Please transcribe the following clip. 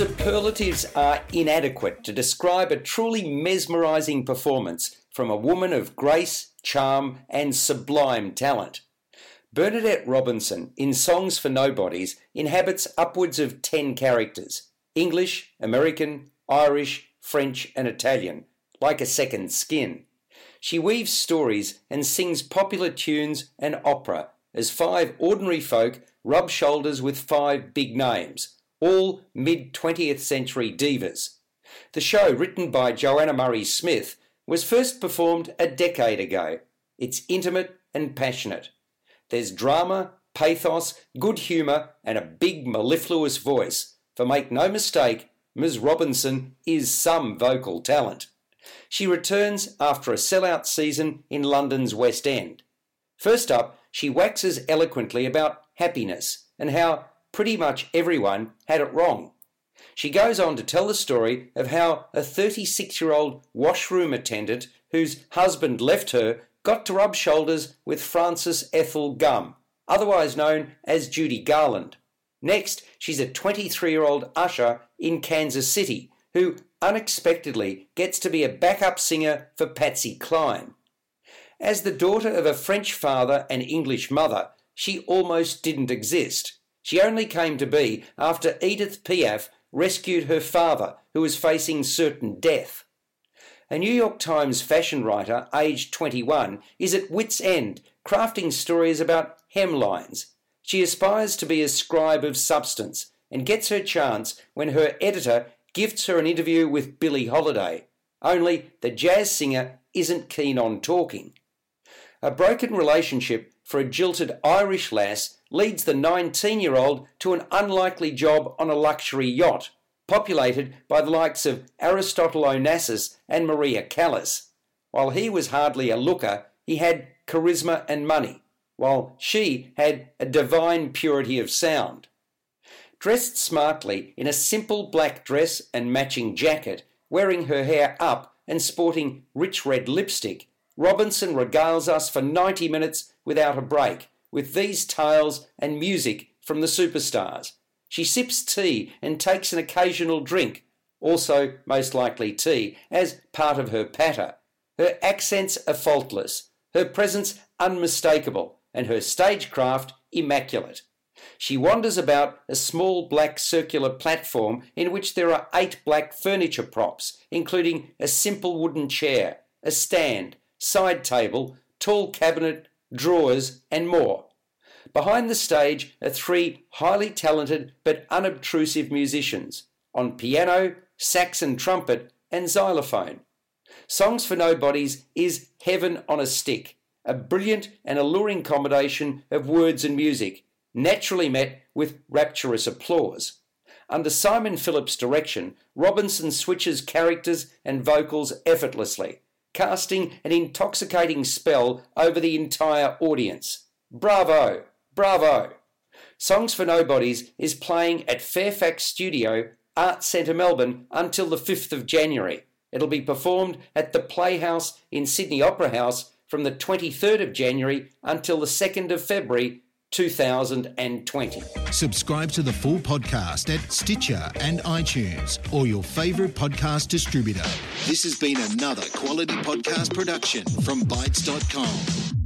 superlatives are inadequate to describe a truly mesmerising performance from a woman of grace, charm and sublime talent. Bernadette Robinson, in Songs for Nobodies, inhabits upwards of 10 characters, English, American, Irish, French and Italian, like a second skin. She weaves stories and sings popular tunes and opera as 5 ordinary folk rub shoulders with 5 big names, all mid-20th century divas. The show, written by Joanna Murray-Smith, was first performed a decade ago. It's intimate and passionate. There's drama, pathos, good humour and a big mellifluous voice, for make no mistake, Ms. Robinson is some vocal talent. She returns after a sell-out season in London's West End. First up, she waxes eloquently about happiness and how pretty much everyone had it wrong. She goes on to tell the story of how a 36-year-old washroom attendant whose husband left her got to rub shoulders with Frances Ethel Gumm, otherwise known as Judy Garland. Next, she's a 23-year-old usher in Kansas City who unexpectedly gets to be a backup singer for Patsy Cline. As the daughter of a French father and English mother, she almost didn't exist. She only came to be after Edith Piaf rescued her father, who was facing certain death. A New York Times fashion writer, aged 21, is at wit's end, crafting stories about hemlines. She aspires to be a scribe of substance and gets her chance when her editor gifts her an interview with Billie Holiday. Only the jazz singer isn't keen on talking. A broken relationship for a jilted Irish lass leads the 19-year-old to an unlikely job on a luxury yacht, populated by the likes of Aristotle Onassis and Maria Callas. While he was hardly a looker, he had charisma and money, while she had a divine purity of sound. Dressed smartly in a simple black dress and matching jacket, wearing her hair up and sporting rich red lipstick, Robinson regales us for 90 minutes without a break, with these tales and music from the superstars. She sips tea and takes an occasional drink, also most likely tea, as part of her patter. Her accents are faultless, her presence unmistakable, and her stagecraft immaculate. She wanders about a small black circular platform in which there are 8 black furniture props, including a simple wooden chair, a stand, side table, tall cabinet, drawers and more. Behind the stage are 3 highly talented but unobtrusive musicians on piano, sax and trumpet and xylophone. Songs for Nobodies is heaven on a stick, a brilliant and alluring combination of words and music, naturally met with rapturous applause. Under Simon Phillips' direction, Robinson switches characters and vocals effortlessly, casting an intoxicating spell over the entire audience. Bravo! Bravo! Songs for Nobodies is playing at Fairfax Studio, Art Centre Melbourne, until the 5th of January. It'll be performed at the Playhouse in Sydney Opera House from the 23rd of January until the 2nd of February 2020. Subscribe to the full podcast at Stitcher and iTunes or your favourite podcast distributor. This has been another quality podcast production from Bytes.com.